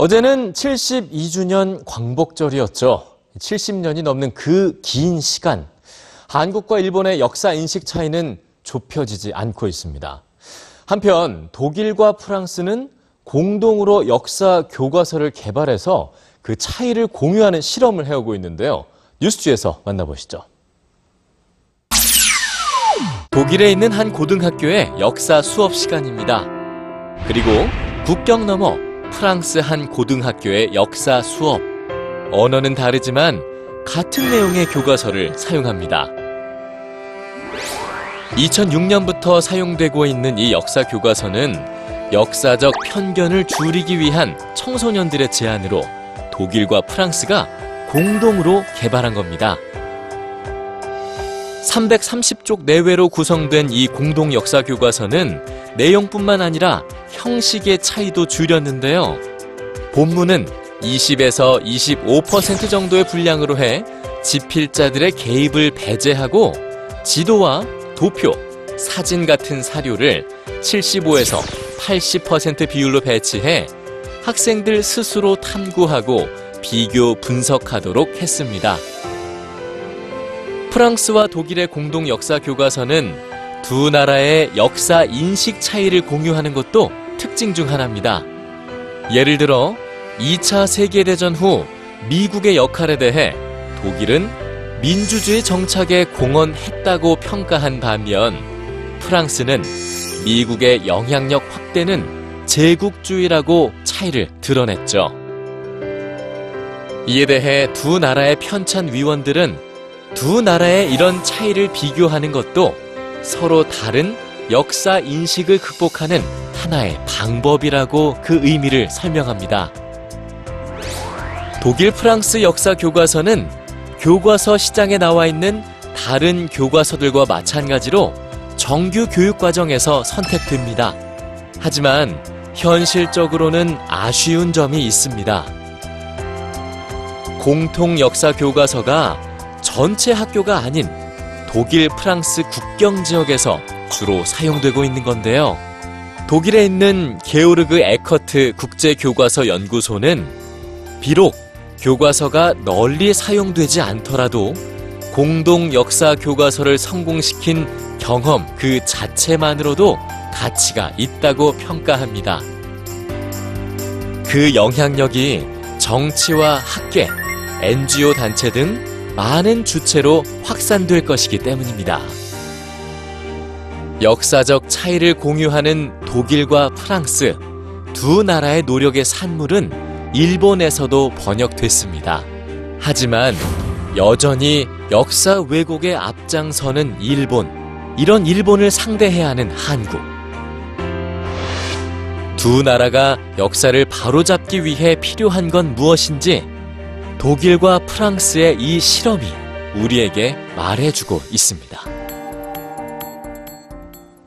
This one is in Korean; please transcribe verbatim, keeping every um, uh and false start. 어제는 칠십이 주년 광복절이었죠. 칠십 년이 넘는 그 긴 시간, 한국과 일본의 역사 인식 차이는 좁혀지지 않고 있습니다. 한편 독일과 프랑스는 공동으로 역사 교과서를 개발해서 그 차이를 공유하는 실험을 해오고 있는데요. 뉴스지에서 만나보시죠. 독일에 있는 한 고등학교의 역사 수업 시간입니다. 그리고 국경 너머 프랑스 한 고등학교의 역사 수업. 언어는 다르지만 같은 내용의 교과서를 사용합니다. 이천육 년부터 사용되고 있는 이 역사 교과서는 역사적 편견을 줄이기 위한 청소년들의 제안으로 독일과 프랑스가 공동으로 개발한 겁니다. 삼백삼십 쪽 내외로 구성된 이 공동 역사 교과서는 내용뿐만 아니라 형식의 차이도 줄였는데요. 본문은 이십에서 이십오 퍼센트 정도의 분량으로 해 집필자들의 개입을 배제하고 지도와 도표, 사진 같은 사료를 칠십오에서 팔십 퍼센트 비율로 배치해 학생들 스스로 탐구하고 비교 분석하도록 했습니다. 프랑스와 독일의 공동 역사 교과서는 두 나라의 역사 인식 차이를 공유하는 것도 특징 중 하나입니다. 예를 들어 이 차 세계대전 후 미국의 역할에 대해 독일은 민주주의 정착에 공헌했다고 평가한 반면 프랑스는 미국의 영향력 확대는 제국주의라고 차이를 드러냈죠. 이에 대해 두 나라의 편찬 위원들은 두 나라의 이런 차이를 비교하는 것도 서로 다른 역사 인식을 극복하는 하나의 방법이라고 그 의미를 설명합니다. 독일 프랑스 역사 교과서는 교과서 시장에 나와 있는 다른 교과서들과 마찬가지로 정규 교육 과정에서 선택됩니다. 하지만 현실적으로는 아쉬운 점이 있습니다. 공통 역사 교과서가 전체 학교가 아닌 독일, 프랑스 국경 지역에서 주로 사용되고 있는 건데요. 독일에 있는 게오르그 에커트 국제교과서 연구소는 비록 교과서가 널리 사용되지 않더라도 공동 역사 교과서를 성공시킨 경험 그 자체만으로도 가치가 있다고 평가합니다. 그 영향력이 정치와 학계, 엔지오 단체 등 많은 주체로 확산될 것이기 때문입니다. 역사적 차이를 공유하는 독일과 프랑스, 두 나라의 노력의 산물은 일본에서도 번역됐습니다. 하지만 여전히 역사 왜곡의 앞장서는 일본, 이런 일본을 상대해야 하는 한국. 두 나라가 역사를 바로잡기 위해 필요한 건 무엇인지 독일과 프랑스의 이 실험이 우리에게 말해주고 있습니다.